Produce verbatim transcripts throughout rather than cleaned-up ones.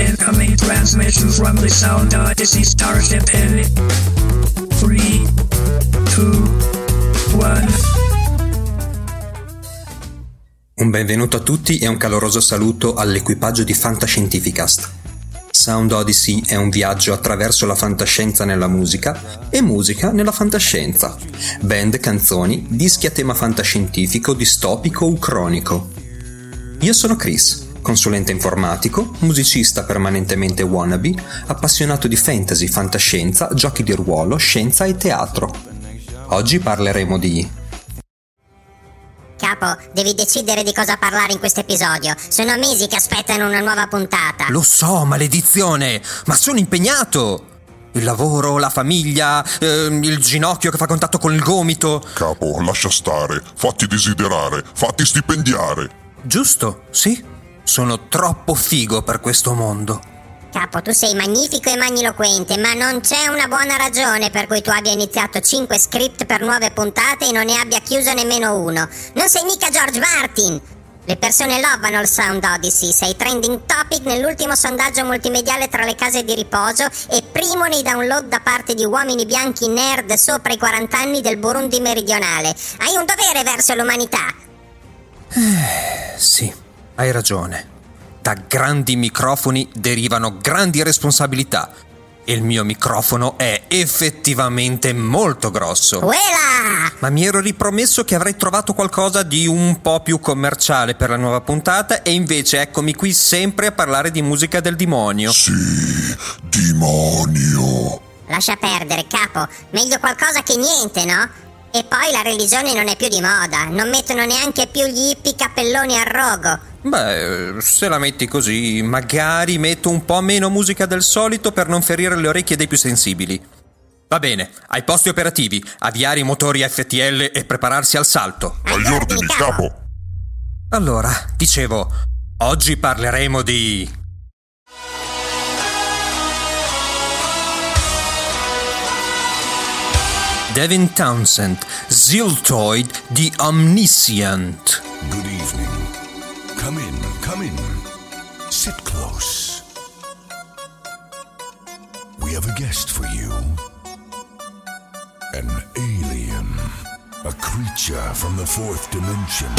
Incoming transmission from the Sound Odyssey starship in three, two, one. Un benvenuto a tutti e un caloroso saluto all'equipaggio di Fantascientificast. Sound Odyssey è un viaggio attraverso la fantascienza nella musica e musica nella fantascienza. Band, canzoni, dischi a tema fantascientifico, distopico o cronico. Io sono Chris, consulente informatico, musicista permanentemente wannabe, appassionato di fantasy, fantascienza, giochi di ruolo, scienza e teatro. Oggi parleremo di... Capo, devi decidere di cosa parlare in questo episodio. Sono mesi che aspettano una nuova puntata. Lo so, maledizione, ma sono impegnato. Il lavoro, la famiglia, ehm, il ginocchio che fa contatto con il gomito. Capo, lascia stare, fatti desiderare, fatti stipendiare. Giusto, sì, sono troppo figo per questo mondo. Capo, tu sei magnifico e magniloquente, ma non c'è una buona ragione per cui tu abbia iniziato cinque script per nuove puntate e non ne abbia chiuso nemmeno uno. Non sei mica George Martin! Le persone lovano il Sound Odyssey, sei trending topic nell'ultimo sondaggio multimediale tra le case di riposo e primo nei download da parte di uomini bianchi nerd sopra i quaranta anni del Burundi meridionale. Hai un dovere verso l'umanità! Eh, sì, hai ragione. Da grandi microfoni derivano grandi responsabilità e il mio microfono è effettivamente molto grosso. Uela! Ma mi ero ripromesso che avrei trovato qualcosa di un po' più commerciale per la nuova puntata e invece eccomi qui sempre a parlare di musica del demonio. Sì, demonio. Lascia perdere, capo, meglio qualcosa che niente, no? E poi la religione non è più di moda, non mettono neanche più gli hippie cappelloni al rogo. Beh, se la metti così, magari metto un po' meno musica del solito per non ferire le orecchie dei più sensibili. Va bene, ai posti operativi, avviare i motori F T L e prepararsi al salto. Agli ordini, capo! Allora, dicevo, oggi parleremo di... Devin Townsend, Ziltoid the Omniscient. Good evening. Come in, come in. Sit close. We have a guest for you. An alien. A creature from the fourth dimension.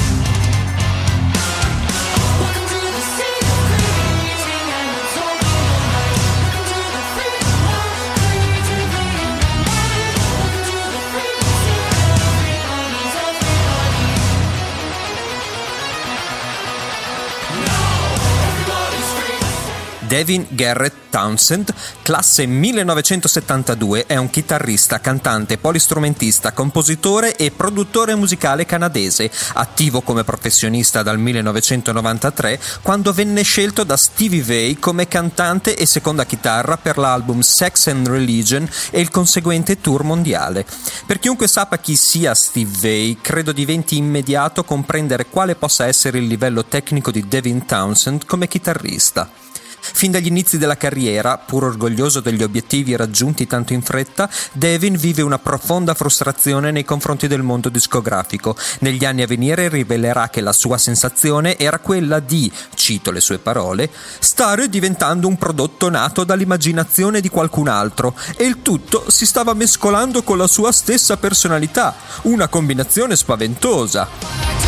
Devin Garrett Townsend, classe millenovecentosettantadue, è un chitarrista, cantante, polistrumentista, compositore e produttore musicale canadese, attivo come professionista dal millenovecentonovantatré, quando venne scelto da Steve Vai come cantante e seconda chitarra per l'album Sex and Religion e il conseguente tour mondiale. Per chiunque sappia chi sia Steve Vai, credo diventi immediato comprendere quale possa essere il livello tecnico di Devin Townsend come chitarrista. Fin dagli inizi della carriera, pur orgoglioso degli obiettivi raggiunti tanto in fretta, Devin vive una profonda frustrazione nei confronti del mondo discografico. Negli anni a venire rivelerà che la sua sensazione era quella di, cito le sue parole, stare diventando un prodotto nato dall'immaginazione di qualcun altro, e il tutto si stava mescolando con la sua stessa personalità, una combinazione spaventosa.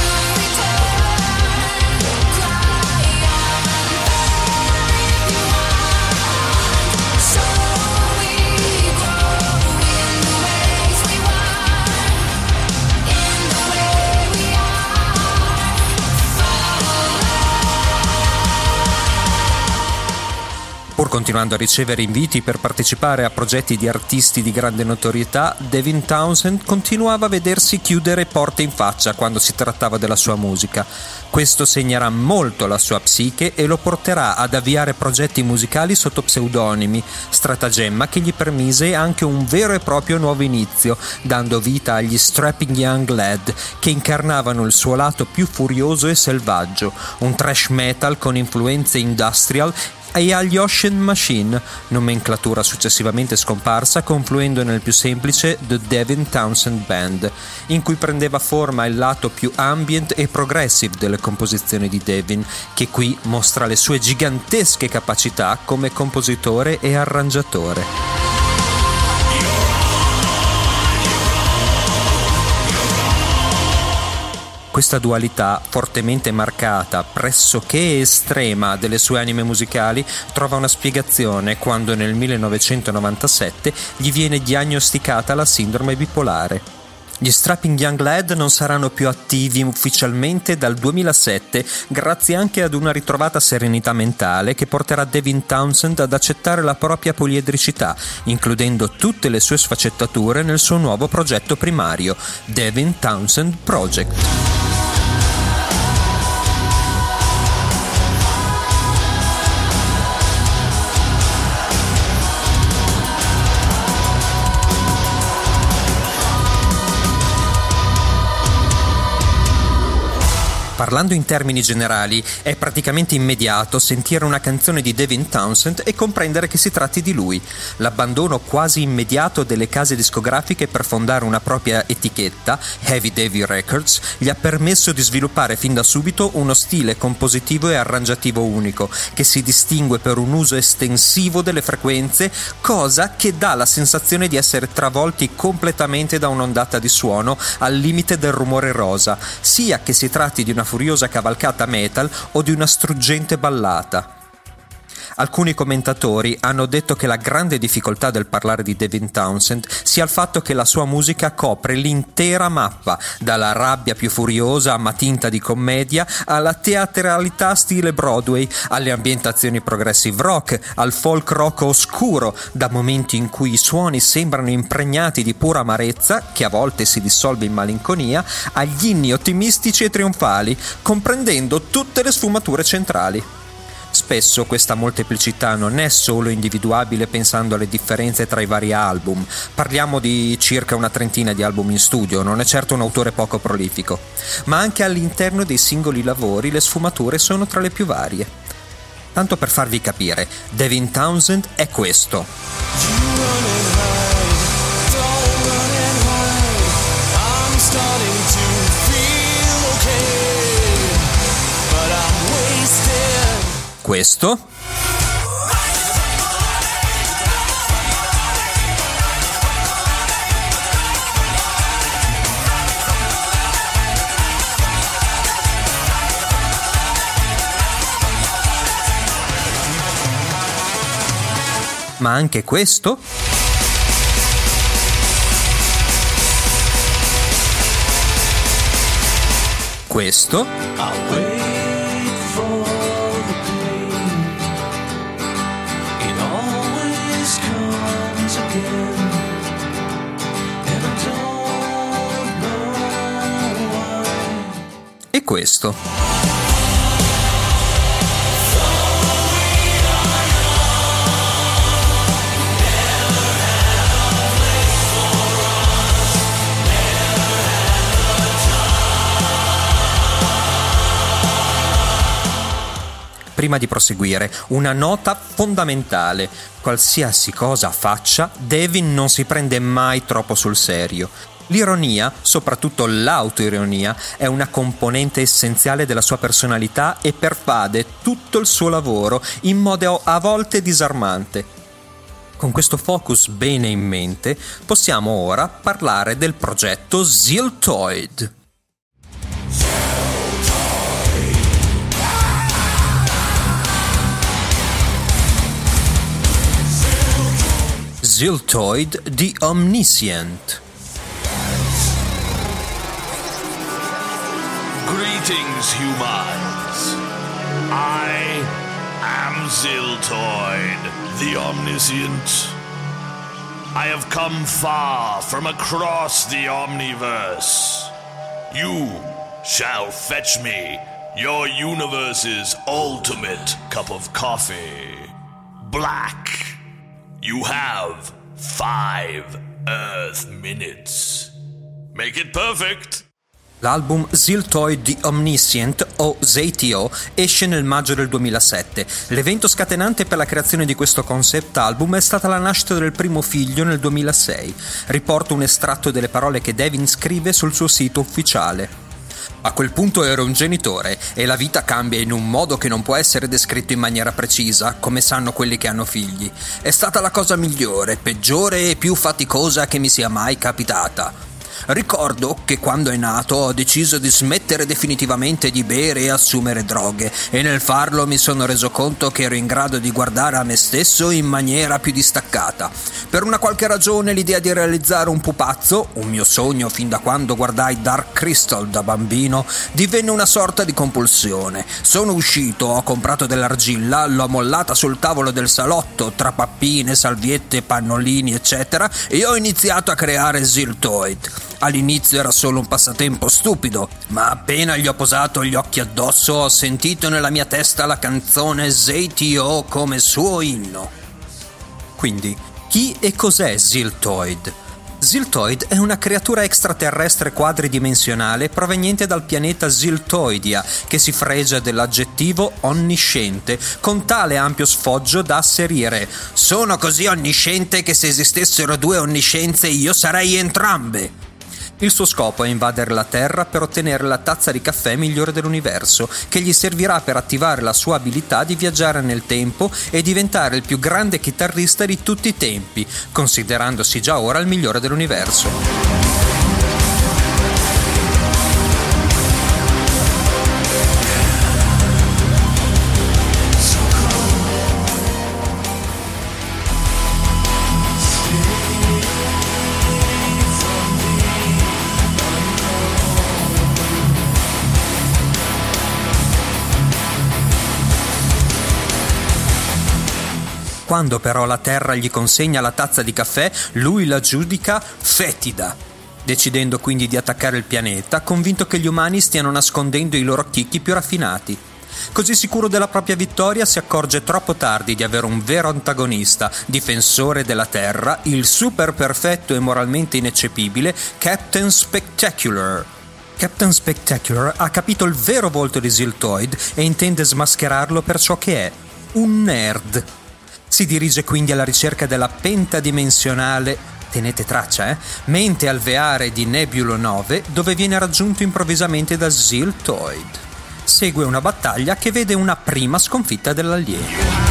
Pur continuando a ricevere inviti per partecipare a progetti di artisti di grande notorietà, Devin Townsend continuava a vedersi chiudere porte in faccia quando si trattava della sua musica. Questo segnerà molto la sua psiche e lo porterà ad avviare progetti musicali sotto pseudonimi, stratagemma che gli permise anche un vero e proprio nuovo inizio, dando vita agli Strapping Young Lad, che incarnavano il suo lato più furioso e selvaggio, un thrash metal con influenze industrial e agli Ocean Machine, nomenclatura successivamente scomparsa, confluendo nel più semplice The Devin Townsend Band, in cui prendeva forma il lato più ambient e progressive delle composizioni di Devin, che qui mostra le sue gigantesche capacità come compositore e arrangiatore. Questa dualità, fortemente marcata, pressoché estrema, delle sue anime musicali trova una spiegazione quando nel millenovecentonovantasette gli viene diagnosticata la sindrome bipolare. Gli Strapping Young Lad non saranno più attivi ufficialmente dal duemilasette, grazie anche ad una ritrovata serenità mentale che porterà Devin Townsend ad accettare la propria poliedricità, includendo tutte le sue sfaccettature nel suo nuovo progetto primario, Devin Townsend Project. Parlando in termini generali, è praticamente immediato sentire una canzone di Devin Townsend e comprendere che si tratti di lui. L'abbandono quasi immediato delle case discografiche per fondare una propria etichetta, Heavy Devi Records, gli ha permesso di sviluppare fin da subito uno stile compositivo e arrangiativo unico, che si distingue per un uso estensivo delle frequenze, cosa che dà la sensazione di essere travolti completamente da un'ondata di suono al limite del rumore rosa, sia che si tratti di una furiosa cavalcata metal o di una struggente ballata. Alcuni commentatori hanno detto che la grande difficoltà del parlare di Devin Townsend sia il fatto che la sua musica copre l'intera mappa, dalla rabbia più furiosa ma tinta di commedia, alla teatralità stile Broadway, alle ambientazioni progressive rock, al folk rock oscuro, da momenti in cui i suoni sembrano impregnati di pura amarezza, che a volte si dissolve in malinconia, agli inni ottimistici e trionfali, comprendendo tutte le sfumature centrali. Spesso questa molteplicità non è solo individuabile pensando alle differenze tra i vari album, parliamo di circa una trentina di album in studio, non è certo un autore poco prolifico, ma anche all'interno dei singoli lavori le sfumature sono tra le più varie. Tanto per farvi capire, Devin Townsend è questo. Questo, ma anche questo. Questo. E questo. prima di proseguire, una nota fondamentale. Qualsiasi cosa faccia, Devin non si prende mai troppo sul serio. L'ironia, soprattutto l'autoironia, è una componente essenziale della sua personalità e pervade tutto il suo lavoro in modo a volte disarmante. Con questo focus bene in mente, possiamo ora parlare del progetto Ziltoid. Ziltoid the Omniscient. Greetings, humans. I am Ziltoid the Omniscient. I have come far from across the Omniverse. You shall fetch me your universe's ultimate cup of coffee. Black. You have five Earth minutes. Make it perfect. L'album Ziltoid the Omniscient, o Z T O, esce nel maggio del duemilasette. L'evento scatenante per la creazione di questo concept album è stata la nascita del primo figlio nel duemilasei. Riporto un estratto delle parole che Devin scrive sul suo sito ufficiale. A quel punto ero un genitore e la vita cambia in un modo che non può essere descritto in maniera precisa, come sanno quelli che hanno figli. È stata la cosa migliore, peggiore e più faticosa che mi sia mai capitata. Ricordo che quando è nato ho deciso di smettere definitivamente di bere e assumere droghe, e nel farlo mi sono reso conto che ero in grado di guardare a me stesso in maniera più distaccata. Per una qualche ragione l'idea di realizzare un pupazzo, un mio sogno fin da quando guardai Dark Crystal da bambino, divenne una sorta di compulsione. Sono uscito, ho comprato dell'argilla, l'ho mollata sul tavolo del salotto tra pappine, salviette, pannolini eccetera, e ho iniziato a creare Ziltoid. All'inizio era solo un passatempo stupido, ma appena gli ho posato gli occhi addosso ho sentito nella mia testa la canzone Z T O come suo inno. Quindi, chi e cos'è Ziltoid? Ziltoid è una creatura extraterrestre quadridimensionale proveniente dal pianeta Ziltoidia, che si fregia dell'aggettivo onnisciente, con tale ampio sfoggio da asserire: sono così onnisciente che se esistessero due onniscienze io sarei entrambe. Il suo scopo è invadere la Terra per ottenere la tazza di caffè migliore dell'universo, che gli servirà per attivare la sua abilità di viaggiare nel tempo e diventare il più grande chitarrista di tutti i tempi, considerandosi già ora il migliore dell'universo. Quando però la Terra gli consegna la tazza di caffè, lui la giudica fetida, decidendo quindi di attaccare il pianeta, convinto che gli umani stiano nascondendo i loro chicchi più raffinati. Così sicuro della propria vittoria, si accorge troppo tardi di avere un vero antagonista, difensore della Terra, il super perfetto e moralmente ineccepibile Captain Spectacular. Captain Spectacular ha capito il vero volto di Ziltoid e intende smascherarlo per ciò che è: un nerd. Si dirige quindi alla ricerca della pentadimensionale, tenete traccia, eh, mente alveare di Nebulo nove, dove viene raggiunto improvvisamente da Ziltoid. Segue una battaglia che vede una prima sconfitta dell'alieno.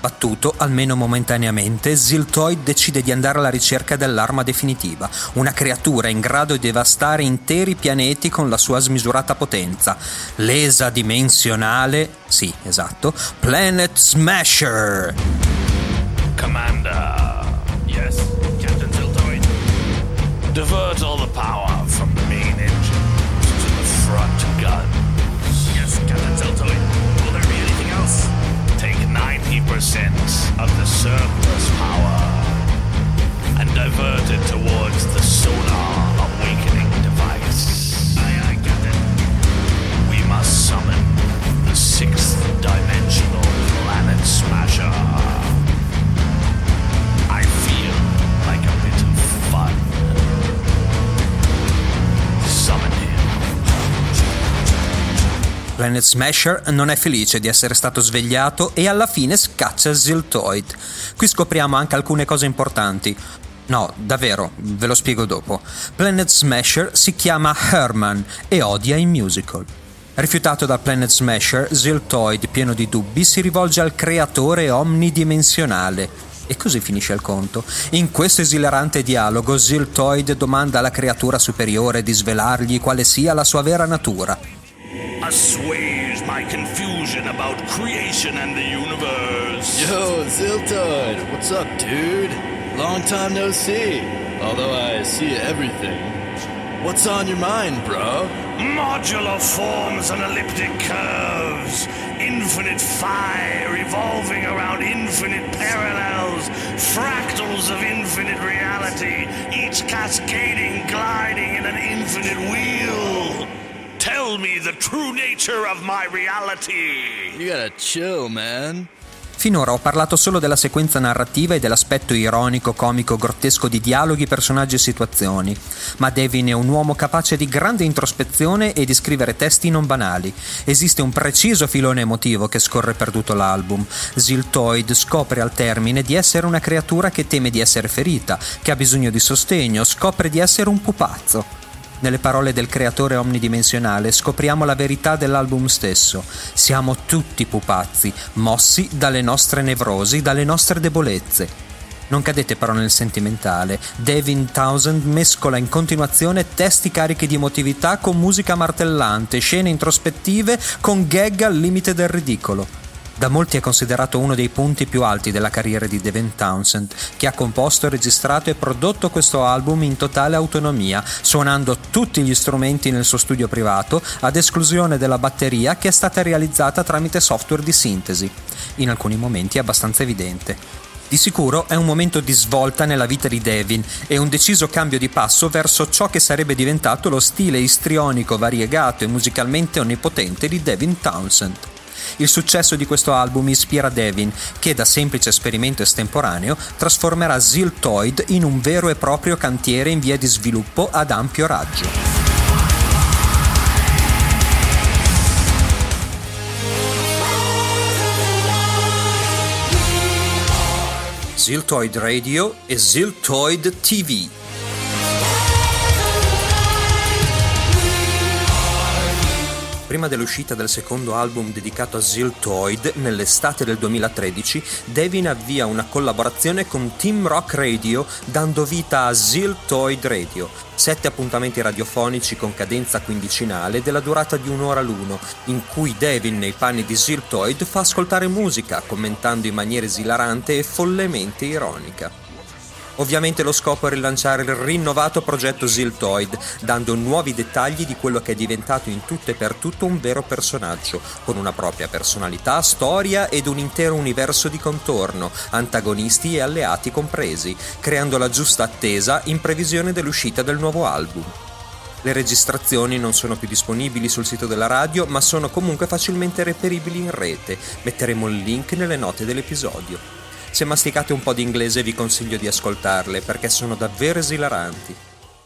Battuto, almeno momentaneamente, Ziltoid decide di andare alla ricerca dell'arma definitiva, una creatura in grado di devastare interi pianeti con la sua smisurata potenza, l'esadimensionale, sì, esatto, Planet Smasher. Commander, yes, Captain Ziltoid. Divert all the power from the main engine to the front guns. Yes, Captain Ziltoid. Will there be anything else? ninety percent of the surplus power and divert it towards the sonar awakening device. Aye, aye, Captain. We must summon the sixth dimensional planets. Planet Smasher non è felice di essere stato svegliato e alla fine scaccia Ziltoid. Qui scopriamo anche alcune cose importanti. No, davvero, ve lo spiego dopo. Planet Smasher si chiama Herman e odia i musical. Rifiutato da Planet Smasher, Ziltoid, pieno di dubbi, si rivolge al creatore omnidimensionale. E così finisce il conto. In questo esilarante dialogo, Ziltoid domanda alla creatura superiore di svelargli quale sia la sua vera natura. Assuage my confusion about creation and the universe. Yo, Ziltoid, what's up, dude? Long time no see. Although I see everything. What's on your mind, bro? Modular forms and elliptic curves. Infinite fire revolving around infinite parallels. Fractals of infinite reality. Each cascading, gliding in an infinite wheel. Tell me the true nature of my reality. You gotta chill, man. Finora ho parlato solo della sequenza narrativa e dell'aspetto ironico, comico, grottesco di dialoghi, personaggi e situazioni, ma Devin è un uomo capace di grande introspezione e di scrivere testi non banali. Esiste un preciso filone emotivo che scorre per tutto l'album. Ziltoid scopre al termine di essere una creatura che teme di essere ferita, che ha bisogno di sostegno, scopre di essere un pupazzo. Nelle parole del creatore omnidimensionale scopriamo la verità dell'album stesso. Siamo tutti pupazzi, mossi dalle nostre nevrosi, dalle nostre debolezze. Non cadete però nel sentimentale. Devin Townsend mescola in continuazione testi carichi di emotività con musica martellante, scene introspettive con gag al limite del ridicolo. Da molti è considerato uno dei punti più alti della carriera di Devin Townsend, che ha composto, registrato e prodotto questo album in totale autonomia, suonando tutti gli strumenti nel suo studio privato, ad esclusione della batteria che è stata realizzata tramite software di sintesi. In alcuni momenti è abbastanza evidente. Di sicuro è un momento di svolta nella vita di Devin e un deciso cambio di passo verso ciò che sarebbe diventato lo stile istrionico, variegato e musicalmente onnipotente di Devin Townsend. Il successo di questo album ispira Devin, che da semplice esperimento estemporaneo trasformerà Ziltoid in un vero e proprio cantiere in via di sviluppo ad ampio raggio. Ziltoid Radio e Ziltoid T V. Prima dell'uscita del secondo album dedicato a Ziltoid, nell'estate del duemilatredici, Devin avvia una collaborazione con Team Rock Radio, dando vita a Ziltoid Radio. Sette appuntamenti radiofonici con cadenza quindicinale della durata di un'ora l'uno, in cui Devin, nei panni di Ziltoid, fa ascoltare musica, commentando in maniera esilarante e follemente ironica. Ovviamente lo scopo è rilanciare il rinnovato progetto Ziltoid, dando nuovi dettagli di quello che è diventato in tutto e per tutto un vero personaggio, con una propria personalità, storia ed un intero universo di contorno, antagonisti e alleati compresi, creando la giusta attesa in previsione dell'uscita del nuovo album. Le registrazioni non sono più disponibili sul sito della radio, ma sono comunque facilmente reperibili in rete. Metteremo il link nelle note dell'episodio. Se masticate un po' di inglese vi consiglio di ascoltarle, perché sono davvero esilaranti.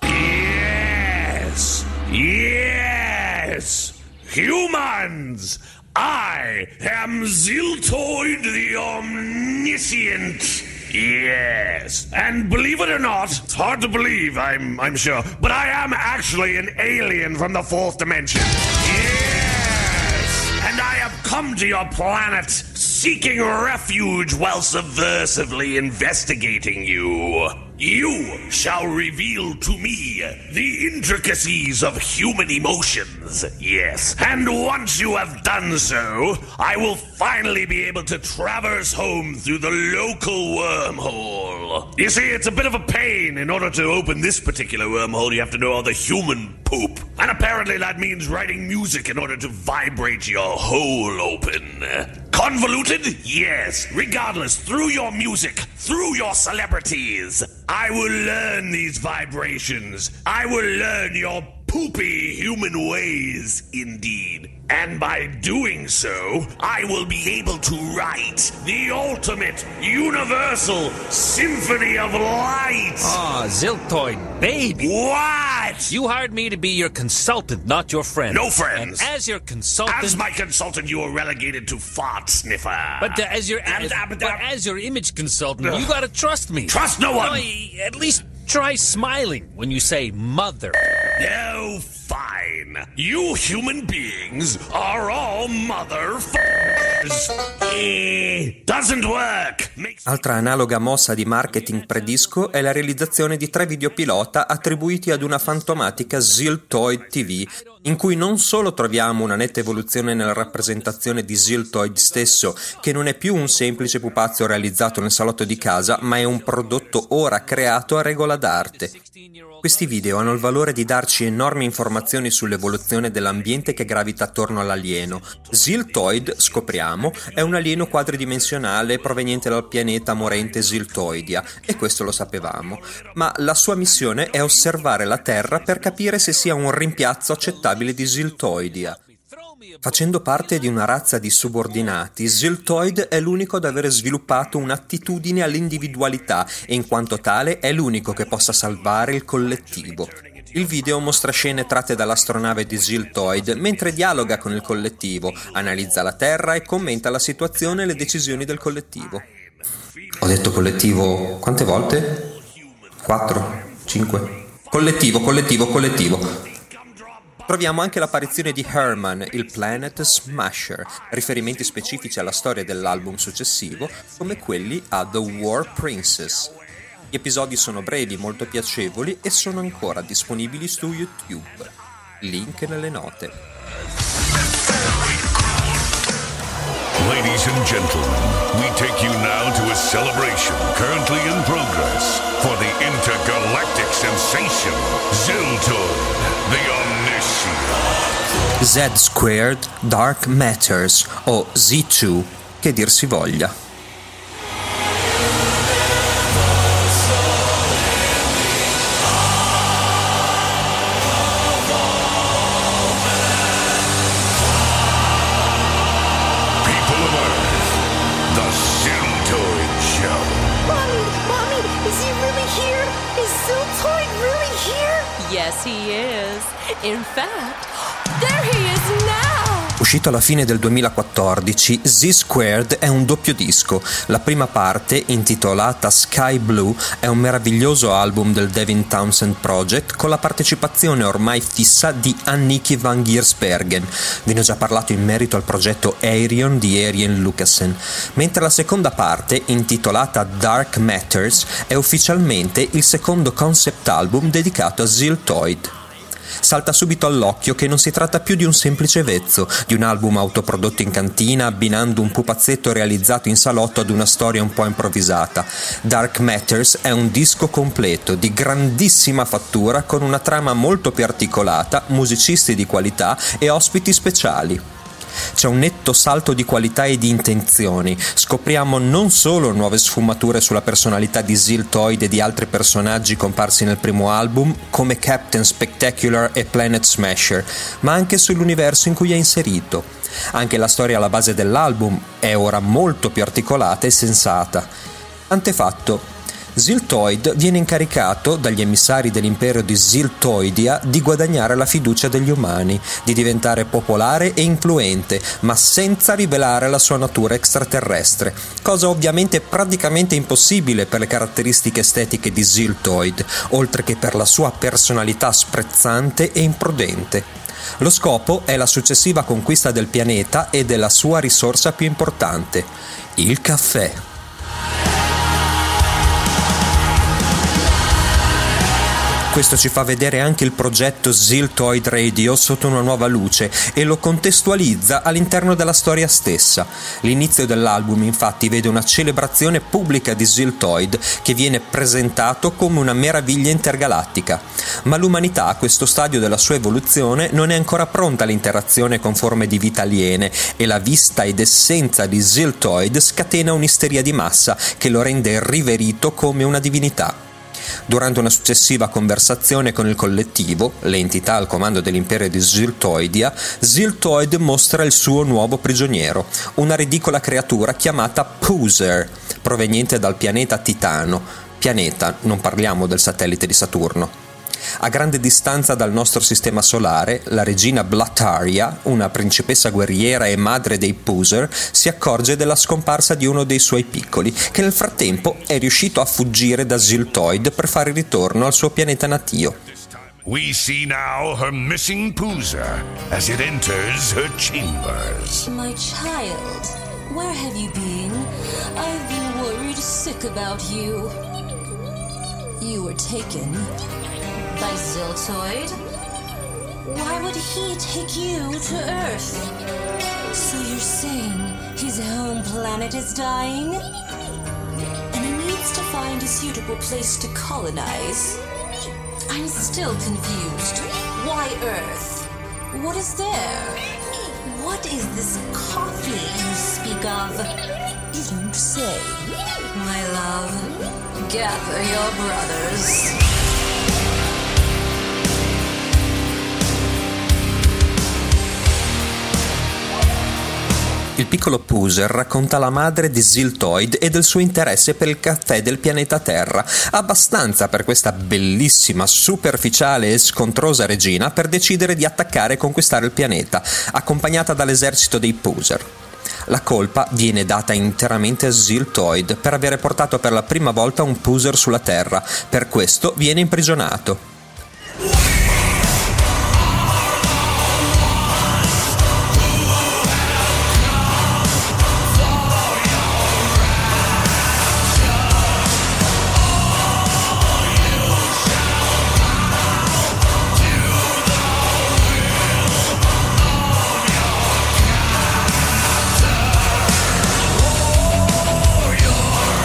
Yes! Yes! Humans! I am Ziltoid the Omniscient! Yes! And believe it or not, it's hard to believe, I'm, I'm sure, but I am actually an alien from the fourth dimension. Yes! And I have come to your planet, seeking refuge while subversively investigating you. You shall reveal to me the intricacies of human emotions, yes. And once you have done so, I will finally be able to traverse home through the local wormhole. You see, it's a bit of a pain. In order to open this particular wormhole, you have to know all the human poop. And apparently that means writing music in order to vibrate your hole open. Convoluted? Yes. Regardless, through your music, through your celebrities, I will learn these vibrations. I will learn your poopy human ways, indeed. And by doing so, I will be able to write the ultimate, universal symphony of light. Ah, oh, Ziltoid, baby. What? You hired me to be your consultant, not your friend. No friends. And as your consultant... As my consultant, you were relegated to fart sniffer. But uh, as your and, uh, but uh, as your image consultant, uh, you gotta trust me. Trust no one. No, at least try smiling when you say mother. No, fine. You human beings are all motherfuckers. E doesn't work. Makes... Altra analoga mossa di marketing pre-disco è la realizzazione di tre videopilota attribuiti ad una fantomatica Ziltoid ti vu, in cui non solo troviamo una netta evoluzione nella rappresentazione di Ziltoid stesso, che non è più un semplice pupazzo realizzato nel salotto di casa, ma è un prodotto ora creato a regola d'arte. Questi video hanno il valore di darci enormi informazioni sull'evoluzione dell'ambiente che gravita attorno all'alieno. Ziltoid, scopriamo, è un alieno quadridimensionale proveniente dal pianeta morente Ziltoidia, e questo lo sapevamo, ma la sua missione è osservare la Terra per capire se sia un rimpiazzo accettabile di Ziltoidia. Facendo parte di una razza di subordinati, Ziltoid è l'unico ad avere sviluppato un'attitudine all'individualità e in quanto tale è l'unico che possa salvare il collettivo. Il video mostra scene tratte dall'astronave di Ziltoid mentre dialoga con il collettivo, analizza la Terra e commenta la situazione e le decisioni del collettivo. Ho detto collettivo quante volte? Quattro? Cinque? Collettivo, collettivo, collettivo. Troviamo anche l'apparizione di Herman, il Planet Smasher, riferimenti specifici alla storia dell'album successivo, come quelli a The War Princess. Gli episodi sono brevi, molto piacevoli e sono ancora disponibili su YouTube. Link nelle note. Ladies and gentlemen, we take you now to a celebration currently in progress for the intergalactic sensation Ziltoid the Omniscient. Z Squared, Dark Matters o Z due, che dir si voglia. In fact, there he is now! Uscito alla fine del duemilaquattordici, Z Squared è un doppio disco. La prima parte, intitolata Sky Blue, è un meraviglioso album del Devin Townsend Project con la partecipazione ormai fissa di Anneke van Giersbergen. Ve ne ho già parlato in merito al progetto Aerion di Arjen Lucassen. Mentre la seconda parte, intitolata Dark Matters, è ufficialmente il secondo concept album dedicato a Ziltoid. Salta subito all'occhio che non si tratta più di un semplice vezzo, di un album autoprodotto in cantina abbinando un pupazzetto realizzato in salotto ad una storia un po' improvvisata. Dark Matters è un disco completo, di grandissima fattura, con una trama molto più articolata, musicisti di qualità e ospiti speciali. C'è un netto salto di qualità e di intenzioni. Scopriamo non solo nuove sfumature sulla personalità di Ziltoid e di altri personaggi comparsi nel primo album, come Captain Spectacular e Planet Smasher, ma anche sull'universo in cui è inserito. Anche la storia alla base dell'album è ora molto più articolata e sensata. Antefatto, Ziltoid viene incaricato dagli emissari dell'impero di Ziltoidia di guadagnare la fiducia degli umani, di diventare popolare e influente, ma senza rivelare la sua natura extraterrestre, cosa ovviamente praticamente impossibile per le caratteristiche estetiche di Ziltoid, oltre che per la sua personalità sprezzante e imprudente. Lo scopo è la successiva conquista del pianeta e della sua risorsa più importante, il caffè. Questo ci fa vedere anche il progetto Ziltoid Radio sotto una nuova luce e lo contestualizza all'interno della storia stessa. L'inizio dell'album infatti vede una celebrazione pubblica di Ziltoid che viene presentato come una meraviglia intergalattica. Ma l'umanità a questo stadio della sua evoluzione non è ancora pronta all'interazione con forme di vita aliene e la vista ed essenza di Ziltoid scatena un'isteria di massa che lo rende riverito come una divinità. Durante una successiva conversazione con il collettivo, l'entità al comando dell'impero di Ziltoidia, Ziltoid mostra il suo nuovo prigioniero, una ridicola creatura chiamata Pooser, proveniente dal pianeta Titano. Pianeta, non parliamo del satellite di Saturno. A grande distanza dal nostro sistema solare, la regina Blattaria, una principessa guerriera e madre dei Pooser, si accorge della scomparsa di uno dei suoi piccoli, che nel frattempo è riuscito a fuggire da Ziltoid per fare ritorno al suo pianeta natio. We see now her missing Pooser as it enters her chambers. My child, where have you been? I've been worried sick about you. You were taken by Ziltoid? Why would he take you to Earth? So you're saying his home planet is dying? And he needs to find a suitable place to colonize. I'm still confused. Why Earth? What is there? What is this coffee you speak of? You don't say. My love, gather your brothers. Il piccolo Pooser racconta alla madre di Ziltoid e del suo interesse per il caffè del pianeta Terra, abbastanza per questa bellissima, superficiale e scontrosa regina per decidere di attaccare e conquistare il pianeta, accompagnata dall'esercito dei Pooser. La colpa viene data interamente a Ziltoid per aver portato per la prima volta un Pooser sulla Terra, per questo viene imprigionato.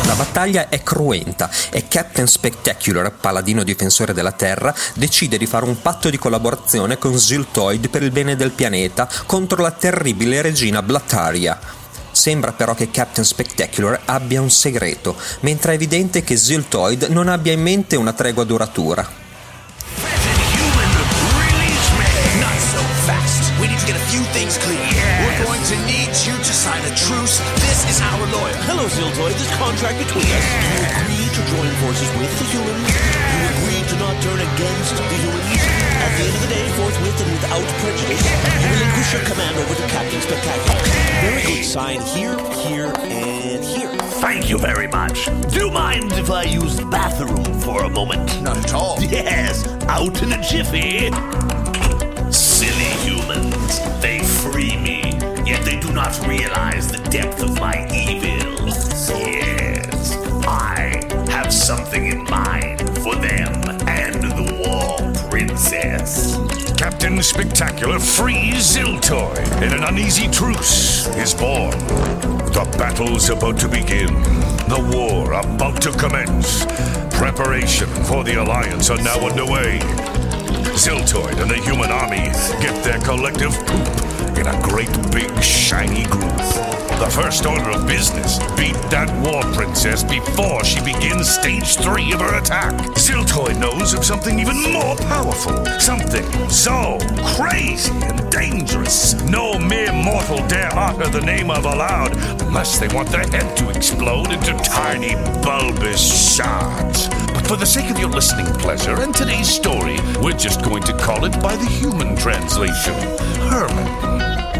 La battaglia è cruenta e Captain Spectacular, paladino difensore della Terra, decide di fare un patto di collaborazione con Ziltoid per il bene del pianeta contro la terribile regina Blattaria. Sembra però che Captain Spectacular abbia un segreto, mentre è evidente che Ziltoid non abbia in mente una tregua duratura. Hello, Ziltoid. This contract between us. You agree to join forces with the humans. You agree to not turn against the humans. At the end of the day, forthwith and without prejudice, you relinquish your command over to Captain Spectacular. Very good. Sign here, here, and here. Thank you very much. Do you mind if I use the bathroom for a moment? Not at all. Yes, out in a jiffy. Silly humans. They free me, yet they do not realize the depth of my evil. Yes, I have something in mind for them and the War Princess. Captain Spectacular frees Ziltoid, and an uneasy truce is born. The battle's about to begin. The war about to commence. Preparation for the Alliance are now underway. Ziltoid and the human army get their collective poop in a great big shiny group. The first order of business, beat that War Princess before she begins stage three of her attack. Ziltoid knows of something even more powerful. Something so crazy and dangerous. No mere mortal dare utter the name of aloud, unless they want their head to explode into tiny bulbous shards. But for the sake of your listening pleasure and today's story, we're just going to call it by the human translation, Herman.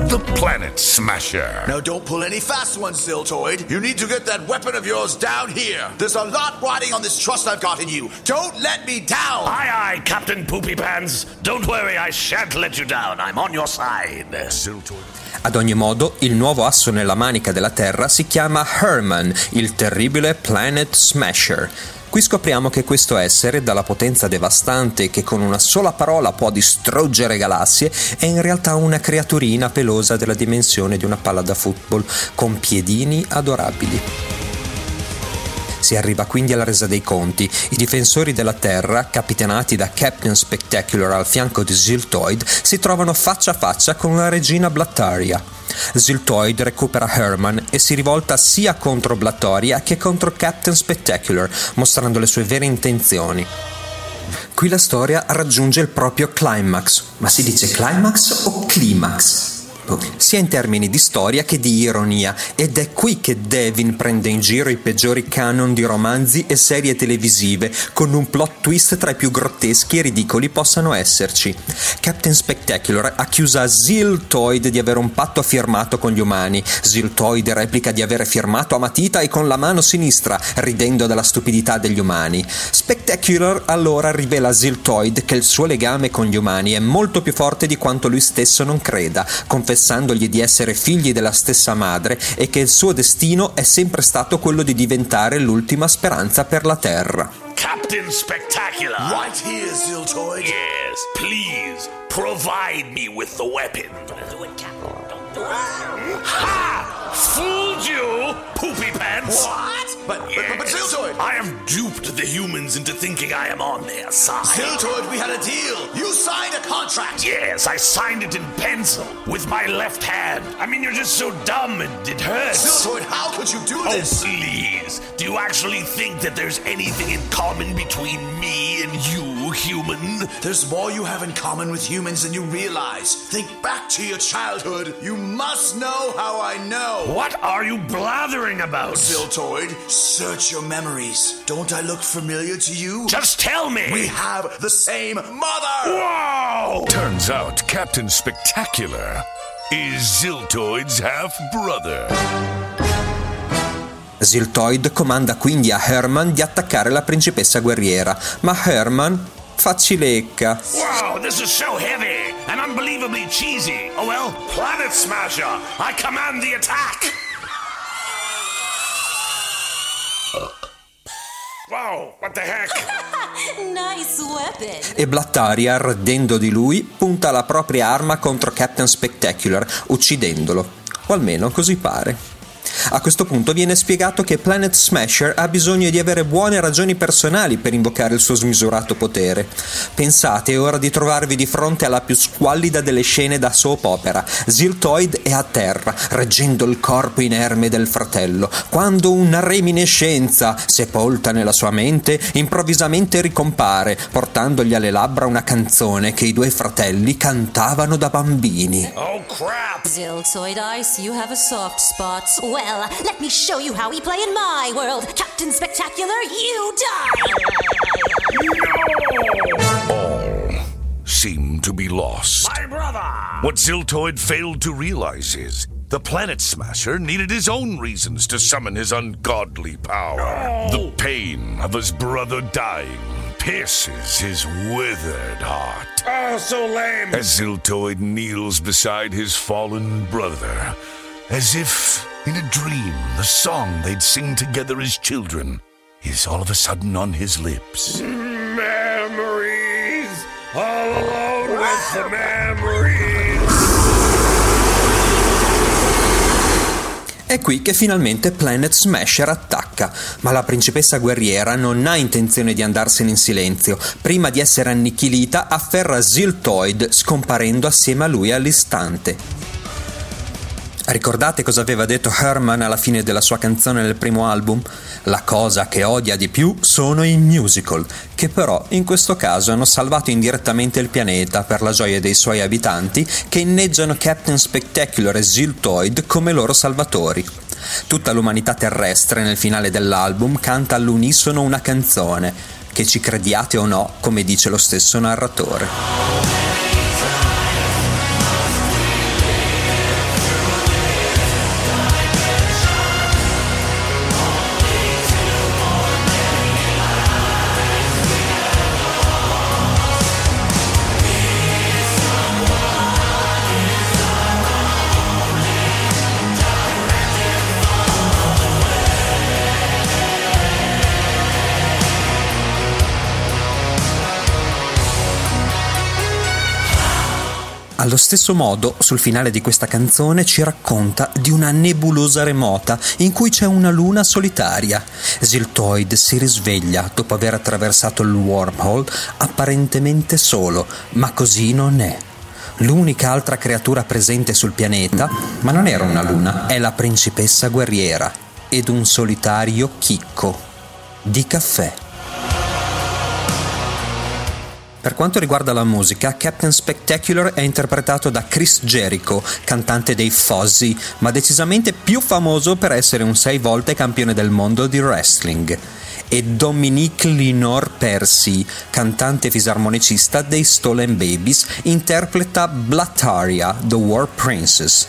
The Planet Smasher. Now don't pull any fast ones, Ziltoid. You need to get that weapon of yours down here. There's a lot riding on this trust I've got in you. Don't let me down. Aye, aye, Captain Poopy Pants. Don't worry, I shan't let you down. I'm on your side. Ziltoid. Ad ogni modo, il nuovo asso nella manica della Terra si chiama Herman, il terribile Planet Smasher. Qui scopriamo che questo essere, dalla potenza devastante che con una sola parola può distruggere galassie, è in realtà una creaturina pelosa della dimensione di una palla da football, con piedini adorabili. Si arriva quindi alla resa dei conti. I difensori della Terra, capitanati da Captain Spectacular al fianco di Ziltoid, si trovano faccia a faccia con una regina Blattaria. Ziltoid recupera Herman e si rivolta sia contro Blattaria che contro Captain Spectacular, mostrando le sue vere intenzioni. Qui la storia raggiunge il proprio climax. Ma si dice climax o climax? Sia in termini di storia che di ironia, ed è qui che Devin prende in giro i peggiori canon di romanzi e serie televisive, con un plot twist tra i più grotteschi e ridicoli possano esserci. Captain Spectacular accusa Ziltoid di avere un patto firmato con gli umani. Ziltoid replica di avere firmato a matita e con la mano sinistra, ridendo della stupidità degli umani. Spectacular allora rivela a Ziltoid che il suo legame con gli umani è molto più forte di quanto lui stesso non creda, confessando confessandogli di essere figli della stessa madre e che il suo destino è sempre stato quello di diventare l'ultima speranza per la Terra. Captain Spectacular! Right here, Ziltoid! Yes, please, provide me with the weapon! Don't do it, Captain, don't do it! Ha! Fooled you, poopy pants! What? But, but, yes. but, but Ziltoid! I have duped the humans into thinking I am on their side. Ziltoid, we had a deal. You signed a contract. Yes, I signed it in pencil with my left hand. I mean, you're just so dumb it, it hurts. Ziltoid, how could you do this? Oh, please. Do you actually think that there's anything in common between me and you, human? There's more you have in common with humans than you realize. Think back to your childhood. You must know how I know. What are you blathering about? Ziltoid, search your memories. Don't I look familiar to you? Just tell me! We have the same mother! Whoa! Turns out Captain Spectacular is Ziltoid's half-brother. Ziltoid comanda quindi a Herman di attaccare la principessa guerriera, ma Herman fa cilecca. Wow, this is so heavy and unbelievably cheesy. Oh well, Planet Smasher, I command the attack. Wow, what the heck? Nice weapon. E Blattaria, ardendo di lui, punta la propria arma contro Captain Spectacular, uccidendolo. O almeno così pare. A questo punto viene spiegato che Planet Smasher ha bisogno di avere buone ragioni personali per invocare il suo smisurato potere. Pensate ora di trovarvi di fronte alla più squallida delle scene da soap opera. Ziltoid è a terra, reggendo il corpo inerme del fratello, quando una reminiscenza, sepolta nella sua mente, improvvisamente ricompare, portandogli alle labbra una canzone che i due fratelli cantavano da bambini. Oh crap! Ziltoid Ice, you have a soft spot. Well, let me show you how we play in my world. Captain Spectacular, you die! All seem to be lost. My brother! What Ziltoid failed to realize is the Planet Smasher needed his own reasons to summon his ungodly power. No. The pain of his brother dying pierces his withered heart. Oh, so lame! As Ziltoid kneels beside his fallen brother, as if in a dream, the song they'd sing together as children is all of a sudden on his lips. Memories, all alone with the memories. È qui che finalmente Planet Smasher attacca, ma la principessa guerriera non ha intenzione di andarsene in silenzio. Prima di essere annichilita, afferra Ziltoid, scomparendo assieme a lui all'istante. Ricordate cosa aveva detto Herman alla fine della sua canzone del primo album? La cosa che odia di più sono i musical, che però in questo caso hanno salvato indirettamente il pianeta per la gioia dei suoi abitanti, che inneggiano Captain Spectacular e Ziltoid come loro salvatori. Tutta l'umanità terrestre nel finale dell'album canta all'unisono una canzone, che ci crediate o no, come dice lo stesso narratore. Allo stesso modo, sul finale di questa canzone ci racconta di una nebulosa remota in cui c'è una luna solitaria. Ziltoid si risveglia dopo aver attraversato il wormhole apparentemente solo, ma così non è. L'unica altra creatura presente sul pianeta, ma non era una luna, è la principessa guerriera ed un solitario chicco di caffè. Per quanto riguarda la musica, Captain Spectacular è interpretato da Chris Jericho, cantante dei Fozzy, ma decisamente più famoso per essere un sei volte campione del mondo di wrestling, e Dominique Linor Percy, cantante fisarmonicista dei Stolen Babies, interpreta Blattaria, The War Princess.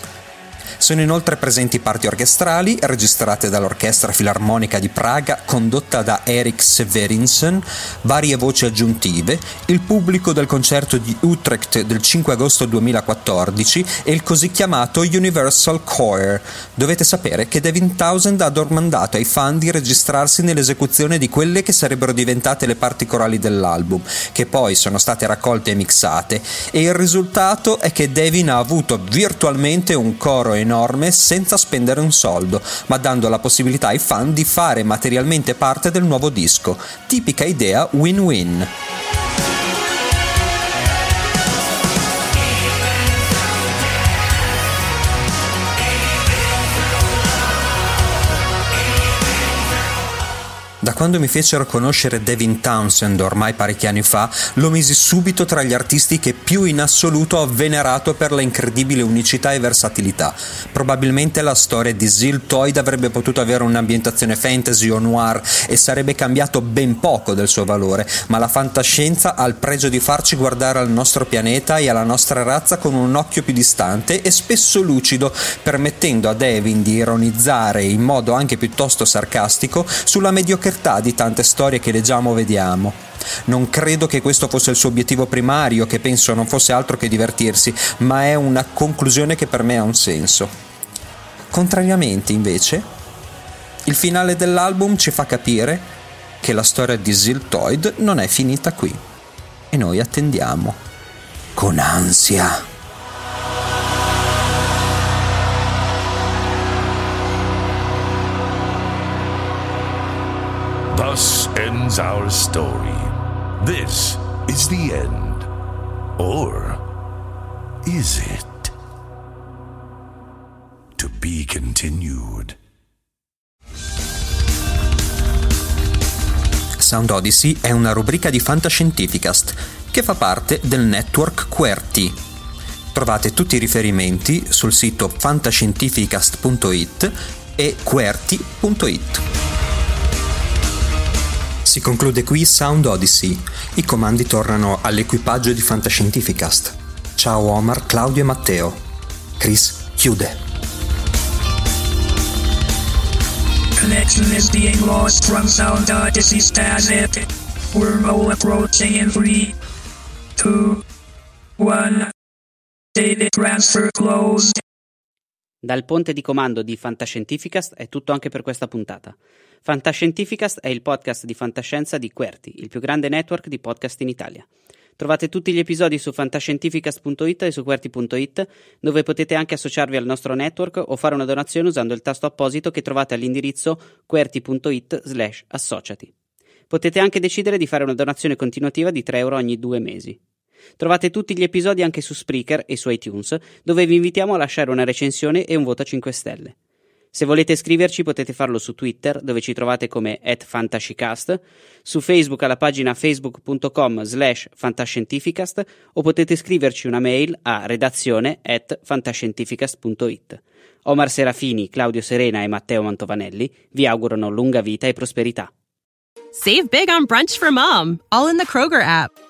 Sono inoltre presenti parti orchestrali registrate dall'Orchestra Filarmonica di Praga condotta da Erik Severinsen, varie voci aggiuntive, il pubblico del concerto di Utrecht del cinque agosto duemilaquattordici e il così chiamato Universal Choir. Dovete sapere che Devin Townsend ha domandato ai fan di registrarsi nell'esecuzione di quelle che sarebbero diventate le parti corali dell'album, che poi sono state raccolte e mixate, e il risultato è che Devin ha avuto virtualmente un coro enorme senza spendere un soldo, ma dando la possibilità ai fan di fare materialmente parte del nuovo disco. Tipica idea win-win. Da quando mi fecero conoscere Devin Townsend ormai parecchi anni fa, lo misi subito tra gli artisti che più in assoluto ho venerato per la incredibile unicità e versatilità. Probabilmente la storia di Ziltoid avrebbe potuto avere un'ambientazione fantasy o noir e sarebbe cambiato ben poco del suo valore, ma la fantascienza ha il pregio di farci guardare al nostro pianeta e alla nostra razza con un occhio più distante e spesso lucido, permettendo a Devin di ironizzare in modo anche piuttosto sarcastico sulla mediocrità di tante storie che leggiamo o vediamo. Non credo che questo fosse il suo obiettivo primario, che penso non fosse altro che divertirsi, ma è una conclusione che per me ha un senso. Contrariamente, invece, il finale dell'album ci fa capire che la storia di Ziltoid non è finita qui e noi attendiamo con ansia. Thus ends our story. This is the end. Or is it? To be continued. Sound Odyssey è una rubrica di Fantascientificast che fa parte del network QWERTY. Trovate tutti i riferimenti sul sito fantascientificast punto it e qwerty punto it. Si conclude qui Sound Odyssey. I comandi tornano all'equipaggio di Fantascientificast. Ciao Omar, Claudio e Matteo. Chris chiude. Connection is being lost from Sound Odyssey static. Wormhole approaching in three, two, one. Data transfer closed. Dal ponte di comando di Fantascientificast è tutto anche per questa puntata. Fantascientificast è il podcast di fantascienza di QWERTY, il più grande network di podcast in Italia. Trovate tutti gli episodi su fantascientificast punto it e su qwerty punto it, dove potete anche associarvi al nostro network o fare una donazione usando il tasto apposito che trovate all'indirizzo qwerty punto it slash associati. Potete anche decidere di fare una donazione continuativa di tre euro ogni due mesi. Trovate tutti gli episodi anche su Spreaker e su iTunes, dove vi invitiamo a lasciare una recensione e un voto a cinque stelle. Se volete scriverci potete farlo su Twitter, dove ci trovate come at fantascicast, su Facebook alla pagina facebook punto com slash fantascientificast, o potete scriverci una mail a redazione at fantascientificast punto it. Omar Serafini, Claudio Serena e Matteo Mantovanelli vi augurano lunga vita e prosperità. Save big on brunch for mom, all in the Kroger app.